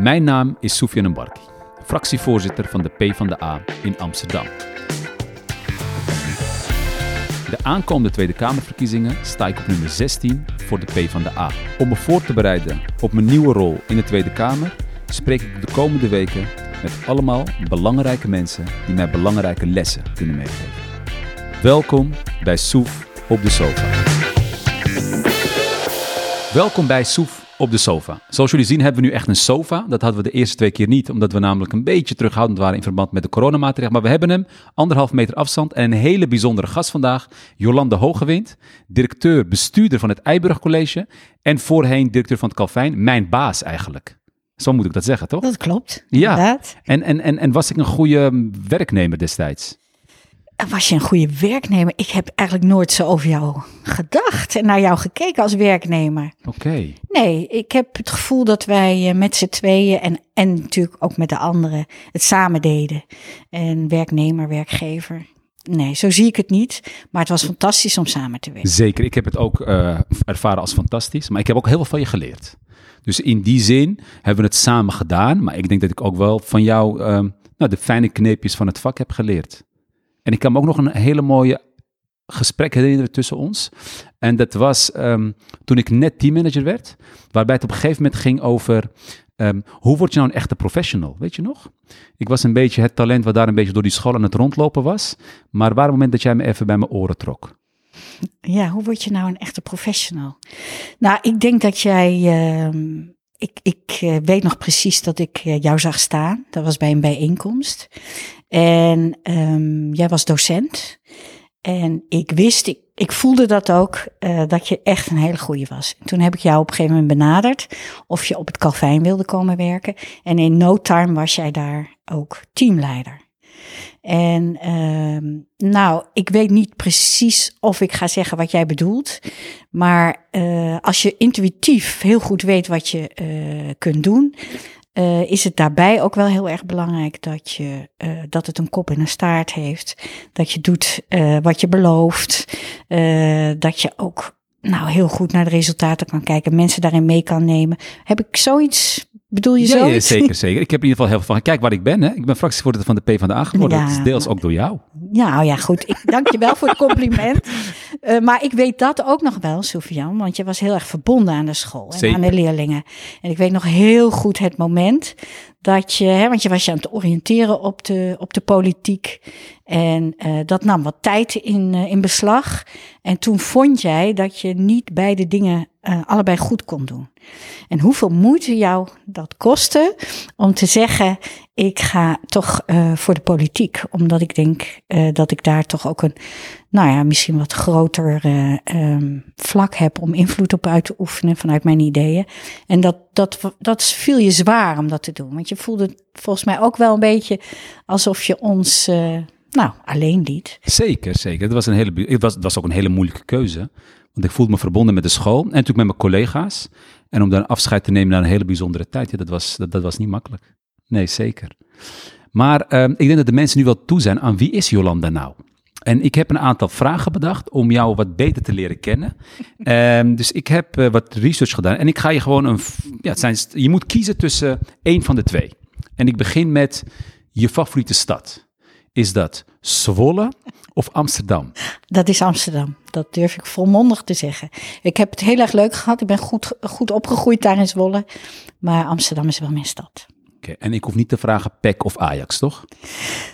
Mijn naam is Sofyan Mbarki, fractievoorzitter van de P van de A in Amsterdam. De aankomende Tweede Kamerverkiezingen sta ik op nummer 16 voor de P van de A. Om me voor te bereiden op mijn nieuwe rol in de Tweede Kamer spreek ik de komende weken met allemaal belangrijke mensen die mij belangrijke lessen kunnen meegeven. Welkom bij Sof op de Sofa. Welkom bij Sof op de Sofa. Zoals jullie zien hebben we nu echt een sofa. Dat hadden we de eerste twee keer niet, omdat we namelijk een beetje terughoudend waren in verband met de coronamaatregelen. Maar we hebben hem, 1,5 meter afstand en een hele bijzondere gast vandaag. Jolanda Hogewind, directeur-bestuurder van het IJburg College en voorheen directeur van het Calvijn. Mijn baas eigenlijk. Zo moet ik dat zeggen, toch? Dat klopt, ja. Inderdaad. En was ik een goede werknemer destijds? Was je een goede werknemer? Ik heb eigenlijk nooit zo over jou gedacht en naar jou gekeken als werknemer. Oké. Nee, ik heb het gevoel dat wij met z'n tweeën en natuurlijk ook met de anderen het samen deden. En werknemer, werkgever. Nee, zo zie ik het niet. Maar het was fantastisch om samen te werken. Zeker, ik heb het ook ervaren als fantastisch. Maar ik heb ook heel veel van je geleerd. Dus in die zin hebben we het samen gedaan. Maar ik denk dat ik ook wel van jou de fijne kneepjes van het vak heb geleerd. En ik kan me ook nog een hele mooie gesprek herinneren tussen ons. En dat was toen ik net teammanager werd. Waarbij het op een gegeven moment ging over... hoe word je nou een echte professional, weet je nog? Ik was een beetje het talent wat daar een beetje door die school aan het rondlopen was. Maar waar het moment dat jij me even bij mijn oren trok? Ja, hoe word je nou een echte professional? Nou, ik denk dat jij... Ik weet nog precies dat ik jou zag staan. Dat was bij een bijeenkomst. En jij was docent. En ik wist, ik voelde dat ook, dat je echt een hele goeie was. En toen heb ik jou op een gegeven moment benaderd of je op het Calvijn wilde komen werken. En in no time was jij daar ook teamleider. En ik weet niet precies of ik ga zeggen wat jij bedoelt. Maar als je intuïtief heel goed weet wat je kunt doen... is het daarbij ook wel heel erg belangrijk dat je dat het een kop en een staart heeft. Dat je doet wat je belooft. Dat je ook heel goed naar de resultaten kan kijken. Mensen daarin mee kan nemen. Heb ik zoiets... Bedoel je zo? Ja, zeker. Ik heb in ieder geval heel veel van... Kijk waar ik ben, hè. Ik ben fractievoorzitter van de P van de A geworden. Ja, dat is deels ook door jou. Ja, goed. Dank je wel voor het compliment. Maar ik weet dat ook nog wel, Sofyan. Want je was heel erg verbonden aan de school en zeker. Aan de leerlingen. En ik weet nog heel goed het moment... dat je, want je was je aan het oriënteren op de politiek. En dat nam wat tijd in beslag. En toen vond jij dat je niet beide dingen allebei goed kon doen. En hoeveel moeite jou dat kostte om te zeggen... ik ga toch voor de politiek. Omdat ik denk dat ik daar toch ook een... misschien wat groter vlak heb om invloed op uit te oefenen vanuit mijn ideeën. En dat viel je zwaar om dat te doen. Want je voelde volgens mij ook wel een beetje alsof je ons alleen liet. Zeker. Het was ook een hele moeilijke keuze. Want ik voelde me verbonden met de school en natuurlijk met mijn collega's. En om daar afscheid te nemen naar een hele bijzondere tijd, ja, dat was niet makkelijk. Nee, zeker. Maar ik denk dat de mensen nu wel toe zijn aan wie is Jolanda nou? En ik heb een aantal vragen bedacht om jou wat beter te leren kennen. Dus ik heb wat research gedaan. En ik ga je gewoon je moet kiezen tussen één van de twee. En ik begin met je favoriete stad. Is dat Zwolle of Amsterdam? Dat is Amsterdam. Dat durf ik volmondig te zeggen. Ik heb het heel erg leuk gehad. Ik ben goed opgegroeid daar in Zwolle. Maar Amsterdam is wel mijn stad. Okay, en ik hoef niet te vragen PEC of Ajax, toch?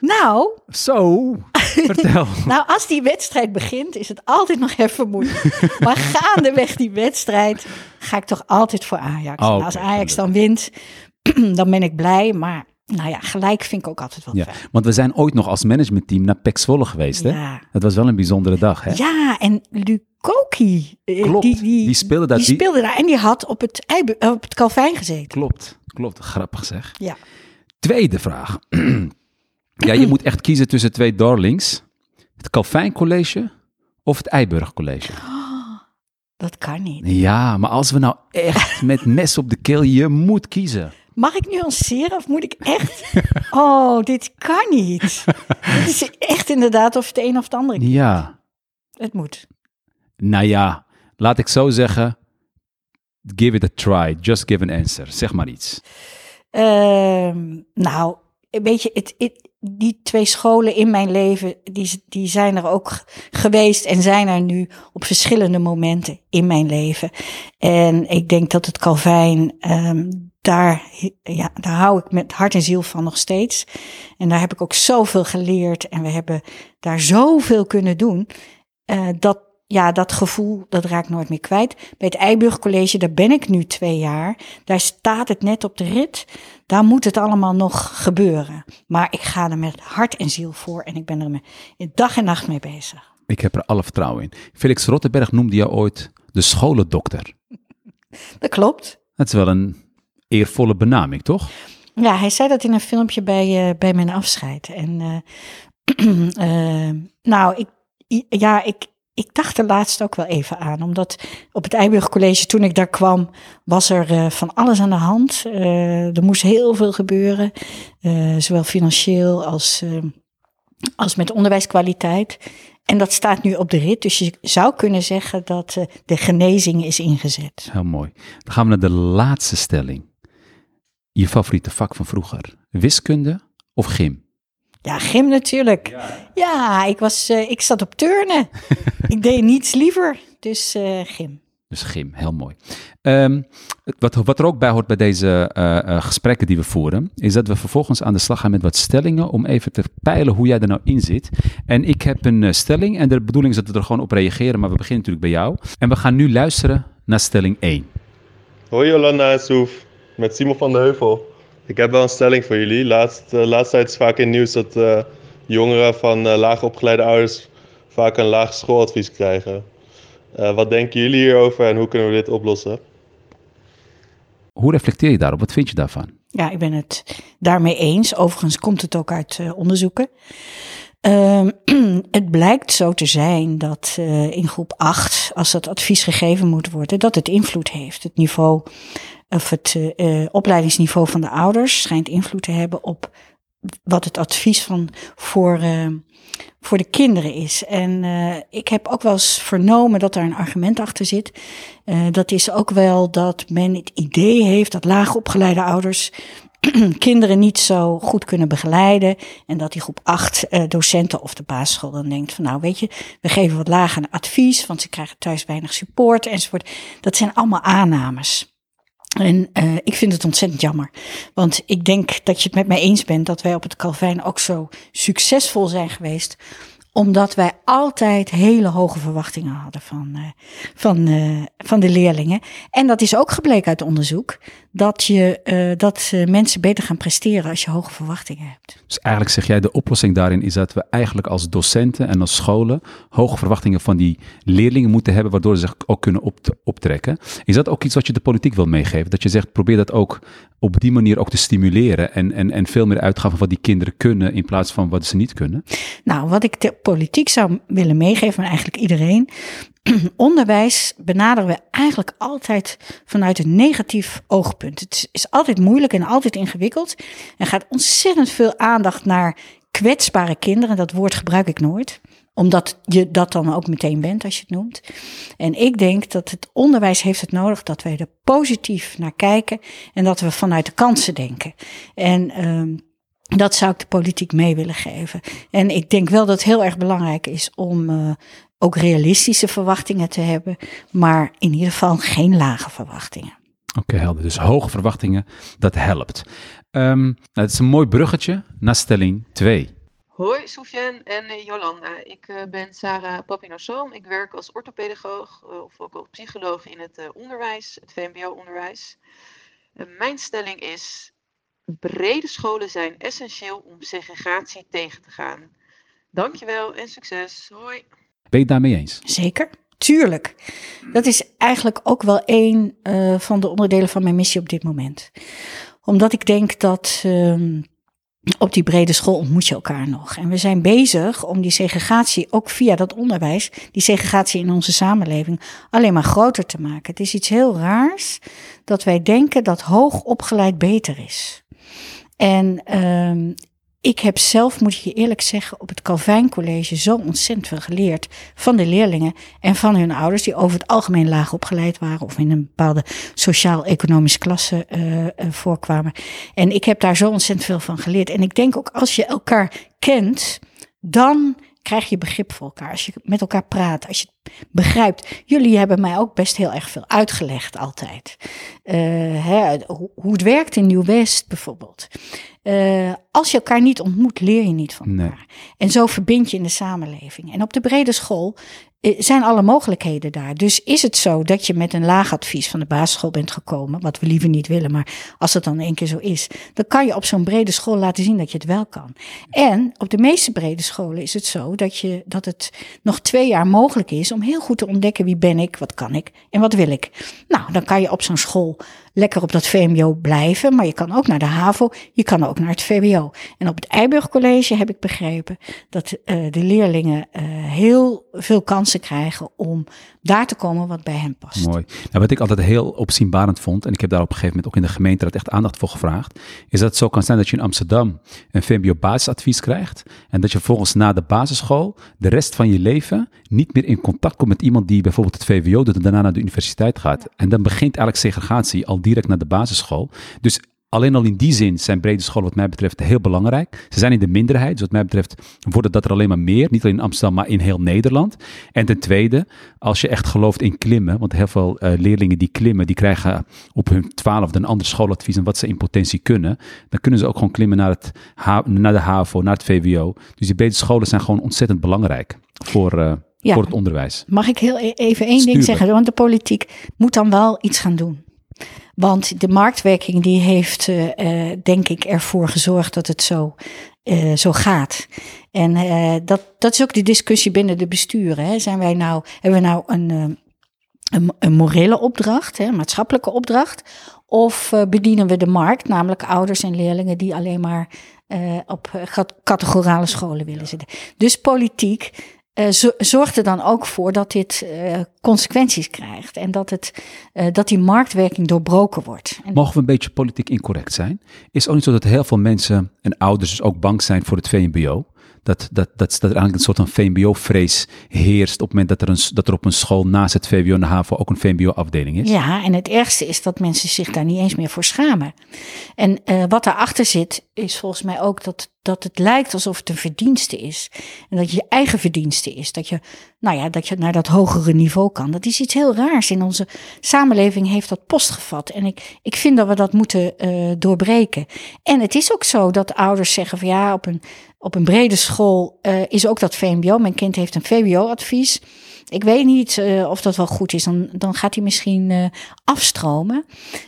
Nou... Zo, vertel. Als die wedstrijd begint, is het altijd nog even moeilijk. Maar gaandeweg die wedstrijd ga ik toch altijd voor Ajax. Okay, als Ajax dan wint, dan ben ik blij. Maar gelijk vind ik ook altijd wel fijn. Want we zijn ooit nog als managementteam naar PEC Zwolle geweest, hè? Ja. Dat was wel een bijzondere dag, hè? Ja, en Luc. Koki, klopt, die speelde daar. Die speelde daar en die had op het Calvijn gezeten. Klopt, grappig zeg. Ja. Tweede vraag. Ja, je moet echt kiezen tussen twee darlings. Het Calvijn College of het IJburg College. Oh, dat kan niet. Ja, maar als we nou echt met mes op de keel, je moet kiezen. Mag ik nuanceren of moet ik echt... Oh, dit kan niet. Dit is echt inderdaad of het een of het andere kan. Ja. Het moet. Laat ik zo zeggen, give it a try, just give an answer. Zeg maar iets. Nou, weet je, die twee scholen in mijn leven, die zijn er ook geweest en zijn er nu op verschillende momenten in mijn leven. En ik denk dat het Calvijn, daar hou ik met hart en ziel van nog steeds. En daar heb ik ook zoveel geleerd en we hebben daar zoveel kunnen doen. Dat gevoel, dat raak ik nooit meer kwijt. Bij het IJburg College, daar ben ik nu 2 jaar. Daar staat het net op de rit. Daar moet het allemaal nog gebeuren. Maar ik ga er met hart en ziel voor en ik ben er dag en nacht mee bezig. Ik heb er alle vertrouwen in. Felix Rottenberg noemde jou ooit de scholendokter. Dat klopt. Dat is wel een eervolle benaming, toch? Ja, hij zei dat in een filmpje bij mijn afscheid. En ik dacht er laatst ook wel even aan, omdat op het IJburg College, toen ik daar kwam, was er van alles aan de hand. Er moest heel veel gebeuren, zowel financieel als met onderwijskwaliteit. En dat staat nu op de rit, dus je zou kunnen zeggen dat de genezing is ingezet. Heel mooi. Dan gaan we naar de laatste stelling. Je favoriete vak van vroeger, wiskunde of gym? Ja, gym natuurlijk. Ja, ik zat op turnen. Ik deed niets liever, dus gym. Dus gym, heel mooi. Wat er ook bij hoort bij deze gesprekken die we voeren, is dat we vervolgens aan de slag gaan met wat stellingen om even te peilen hoe jij er nou in zit. En ik heb een stelling en de bedoeling is dat we er gewoon op reageren, maar we beginnen natuurlijk bij jou. En we gaan nu luisteren naar stelling 1. Hoi Jolanda en Soef, met Simon van der Heuvel. Ik heb wel een stelling voor jullie. Laatst tijd is vaak in het nieuws dat jongeren van laag opgeleide ouders vaak een laag schooladvies krijgen. Wat denken jullie hierover en hoe kunnen we dit oplossen? Hoe reflecteer je daarop? Wat vind je daarvan? Ja, ik ben het daarmee eens. Overigens komt het ook uit onderzoeken. Het blijkt zo te zijn dat in groep 8, als dat advies gegeven moet worden, dat het invloed heeft. Het niveau of het opleidingsniveau van de ouders schijnt invloed te hebben op wat het advies voor de kinderen is. En ik heb ook wel eens vernomen dat daar een argument achter zit. Dat is ook wel dat men het idee heeft dat laagopgeleide ouders kinderen niet zo goed kunnen begeleiden. En dat die groep 8 docenten of de basisschool dan denkt van, nou weet je, we geven wat lager advies, want ze krijgen thuis weinig support enzovoort. Dat zijn allemaal aannames. En ik vind het ontzettend jammer. Want ik denk dat je het met mij eens bent dat wij op het Calvijn ook zo succesvol zijn geweest, omdat wij altijd hele hoge verwachtingen hadden van de leerlingen. En dat is ook gebleken uit onderzoek, dat mensen beter gaan presteren als je hoge verwachtingen hebt. Dus eigenlijk zeg jij, de oplossing daarin is dat we eigenlijk als docenten en als scholen hoge verwachtingen van die leerlingen moeten hebben, waardoor ze zich ook kunnen optrekken. Is dat ook iets wat je de politiek wil meegeven? Dat je zegt, probeer dat ook op die manier ook te stimuleren en veel meer uitgaan van wat die kinderen kunnen in plaats van wat ze niet kunnen? Nou, wat ik de politiek zou willen meegeven, en eigenlijk iedereen, onderwijs benaderen we eigenlijk altijd vanuit een negatief oogpunt. Het is altijd moeilijk en altijd ingewikkeld. Er gaat ontzettend veel aandacht naar kwetsbare kinderen. Dat woord gebruik ik nooit, omdat je dat dan ook meteen bent als je het noemt. En ik denk dat het onderwijs heeft het nodig dat wij er positief naar kijken en dat we vanuit de kansen denken. En dat zou ik de politiek mee willen geven. En ik denk wel dat het heel erg belangrijk is om ook realistische verwachtingen te hebben, maar in ieder geval geen lage verwachtingen. Oké, helder. Dus hoge verwachtingen, dat helpt. Het is een mooi bruggetje naar stelling 2. Hoi Sofyan en Jolanda. Ik ben Sarah Papinosol. Ik werk als orthopedagoog of ook als psycholoog in het onderwijs, het VMBO-onderwijs. Mijn stelling is: brede scholen zijn essentieel om segregatie tegen te gaan. Dankjewel en succes. Hoi. Ben je het daarmee eens? Zeker, tuurlijk. Dat is eigenlijk ook wel één van de onderdelen van mijn missie op dit moment. Omdat ik denk dat op die brede school ontmoet je elkaar nog. En we zijn bezig om die segregatie, ook via dat onderwijs, die segregatie in onze samenleving alleen maar groter te maken. Het is iets heel raars dat wij denken dat hoog opgeleid beter is. En Ik heb zelf, moet ik je eerlijk zeggen, op het Calvijn College zo ontzettend veel geleerd van de leerlingen en van hun ouders die over het algemeen laag opgeleid waren of in een bepaalde sociaal-economische klasse voorkwamen. En ik heb daar zo ontzettend veel van geleerd. En ik denk ook als je elkaar kent, dan krijg je begrip voor elkaar. Als je met elkaar praat, als je het begrijpt. Jullie hebben mij ook best heel erg veel uitgelegd altijd. Hoe het werkt in Nieuw West bijvoorbeeld. Als je elkaar niet ontmoet, leer je niet van elkaar. Nee. En zo verbind je in de samenleving. En op de brede school zijn alle mogelijkheden daar. Dus is het zo dat je met een laagadvies van de basisschool bent gekomen, wat we liever niet willen, maar als het dan één keer zo is, dan kan je op zo'n brede school laten zien dat je het wel kan. En op de meeste brede scholen is het zo dat het nog 2 jaar mogelijk is om heel goed te ontdekken wie ben ik, wat kan ik en wat wil ik. Nou, dan kan je op zo'n school lekker op dat VMBO blijven, maar je kan ook naar de HAVO, je kan ook naar het VWO. En op het IJburg College heb ik begrepen dat de leerlingen heel veel kansen krijgen om daar te komen wat bij hen past. Mooi. Nou, wat ik altijd heel opzienbarend vond, en ik heb daar op een gegeven moment ook in de gemeenteraad echt aandacht voor gevraagd, is dat het zo kan zijn dat je in Amsterdam een VMBO-basisadvies krijgt en dat je vervolgens na de basisschool de rest van je leven niet meer in contact komt met iemand die bijvoorbeeld het VWO doet en daarna naar de universiteit gaat. En dan begint eigenlijk segregatie al direct naar de basisschool. Dus alleen al in die zin zijn brede scholen wat mij betreft heel belangrijk. Ze zijn in de minderheid. Dus wat mij betreft worden dat er alleen maar meer. Niet alleen in Amsterdam, maar in heel Nederland. En ten tweede, als je echt gelooft in klimmen. Want heel veel leerlingen die klimmen, die krijgen op hun 12e een ander schooladvies en wat ze in potentie kunnen. Dan kunnen ze ook gewoon klimmen naar de HAVO, naar het VWO. Dus die brede scholen zijn gewoon ontzettend belangrijk voor het onderwijs. Mag ik heel even één ding zeggen? Want de politiek moet dan wel iets gaan doen. Want de marktwerking die heeft, denk ik, ervoor gezorgd dat het zo gaat. En dat is ook de discussie binnen de besturen. Hè. Hebben we nou een morele opdracht, een maatschappelijke opdracht? Of bedienen we de markt, namelijk ouders en leerlingen die alleen maar op categorale scholen willen zitten? Dus politiek zorgt er dan ook voor dat dit consequenties krijgt en dat die marktwerking doorbroken wordt. Mogen we een beetje politiek incorrect zijn? Is ook niet zo dat heel veel mensen en ouders dus ook bang zijn voor het VMBO? Dat er eigenlijk een soort van VMBO-vrees heerst op het moment dat er op een school naast het VWO en de HAVO ook een VMBO-afdeling is. Ja, en het ergste is dat mensen zich daar niet eens meer voor schamen. En wat daarachter zit is volgens mij ook dat het lijkt alsof het een verdienste is. En dat je eigen verdienste is. Dat je naar dat hogere niveau kan. Dat is iets heel raars. In onze samenleving heeft dat post gevat. En ik vind dat we dat moeten doorbreken. En het is ook zo dat ouders zeggen van ja, op een brede school is ook dat VMBO. Mijn kind heeft een VWO-advies. Ik weet niet of dat wel goed is. Dan gaat hij misschien afstromen.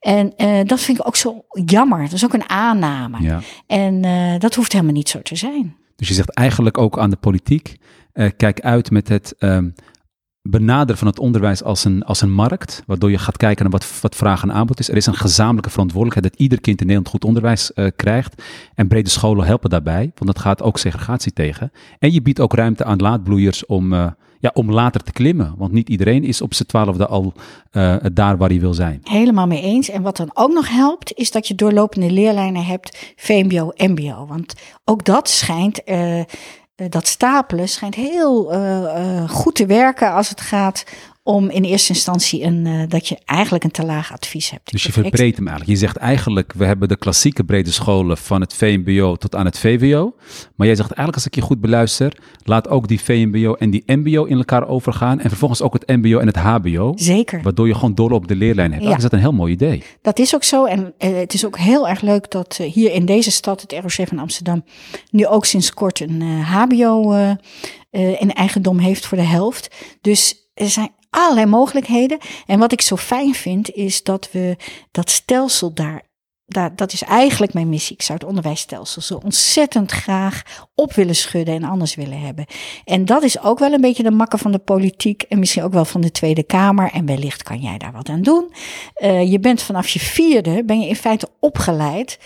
En dat vind ik ook zo jammer. Dat is ook een aanname. Ja. En dat hoeft helemaal niet zo te zijn. Dus je zegt eigenlijk ook aan de politiek, kijk uit met het benaderen van het onderwijs als een markt, waardoor je gaat kijken naar wat vraag en aanbod is. Er is een gezamenlijke verantwoordelijkheid dat ieder kind in Nederland goed onderwijs krijgt. En brede scholen helpen daarbij, want dat gaat ook segregatie tegen. En je biedt ook ruimte aan laatbloeiers om later te klimmen. Want niet iedereen is op zijn 12e al daar waar hij wil zijn. Helemaal mee eens. En wat dan ook nog helpt, is dat je doorlopende leerlijnen hebt, VMBO, MBO. Want ook dat schijnt dat stapelen schijnt heel goed te werken als het gaat om in eerste instantie dat je eigenlijk een te laag advies hebt. Dus je verbreedt hem eigenlijk. Je zegt eigenlijk, we hebben de klassieke brede scholen van het VMBO tot aan het VWO. Maar jij zegt eigenlijk, als ik je goed beluister, laat ook die VMBO en die MBO in elkaar overgaan en vervolgens ook het MBO en het HBO. Zeker. Waardoor je gewoon doorlopende de leerlijn hebt. Ja. Dat is een heel mooi idee. Dat is ook zo. En het is ook heel erg leuk dat hier in deze stad, het ROC van Amsterdam, nu ook sinds kort een HBO in eigendom heeft voor de helft. Dus er zijn allerlei mogelijkheden. En wat ik zo fijn vind, is dat we dat stelsel dat is eigenlijk mijn missie. Ik zou het onderwijsstelsel zo ontzettend graag op willen schudden en anders willen hebben. En dat is ook wel een beetje de makker van de politiek en misschien ook wel van de Tweede Kamer. En wellicht kan jij daar wat aan doen. Je bent vanaf je 4e, ben je in feite opgeleid.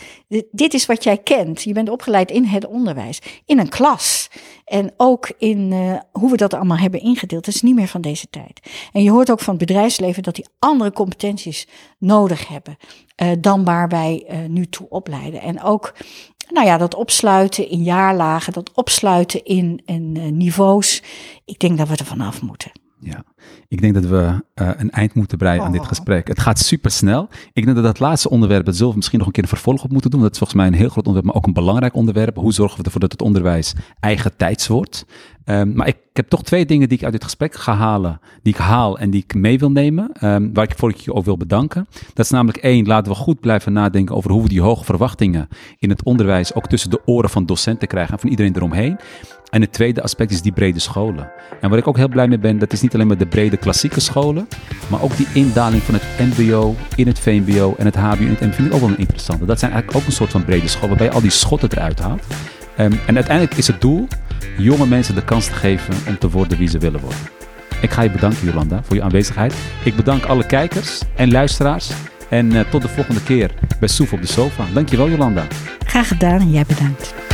Dit is wat jij kent. Je bent opgeleid in het onderwijs, in een klas. En ook in hoe we dat allemaal hebben ingedeeld. Dat is niet meer van deze tijd. En je hoort ook van het bedrijfsleven dat die andere competenties nodig hebben dan waar wij nu toe opleiden. En ook Nou ja, dat opsluiten in jaarlagen, dat opsluiten in niveaus. Ik denk dat we er vanaf moeten. Ja, ik denk dat we een eind moeten breien aan dit gesprek. Het gaat super snel. Ik denk dat dat laatste onderwerp, dat zullen we misschien nog een keer een vervolg op moeten doen. Dat is volgens mij een heel groot onderwerp, maar ook een belangrijk onderwerp. Hoe zorgen we ervoor dat het onderwijs eigen tijds wordt? Maar ik heb toch twee dingen die ik uit dit gesprek ga halen, die ik haal en die ik mee wil nemen, waar ik voor je ook wil bedanken. Dat is namelijk 1, laten we goed blijven nadenken over hoe we die hoge verwachtingen in het onderwijs ook tussen de oren van docenten krijgen en van iedereen eromheen. En het tweede aspect is die brede scholen. En waar ik ook heel blij mee ben, dat is niet alleen maar de brede klassieke scholen, maar ook die indaling van het MBO in het VMBO en het HBO in het MBO vind ik ook wel een interessante. Dat zijn eigenlijk ook een soort van brede scholen, waarbij je al die schotten eruit haalt. En uiteindelijk is het doel jonge mensen de kans te geven om te worden wie ze willen worden. Ik ga je bedanken, Jolanda, voor je aanwezigheid. Ik bedank alle kijkers en luisteraars. En tot de volgende keer bij Sof op de Sofa. Dankjewel, Jolanda. Graag gedaan en jij bedankt.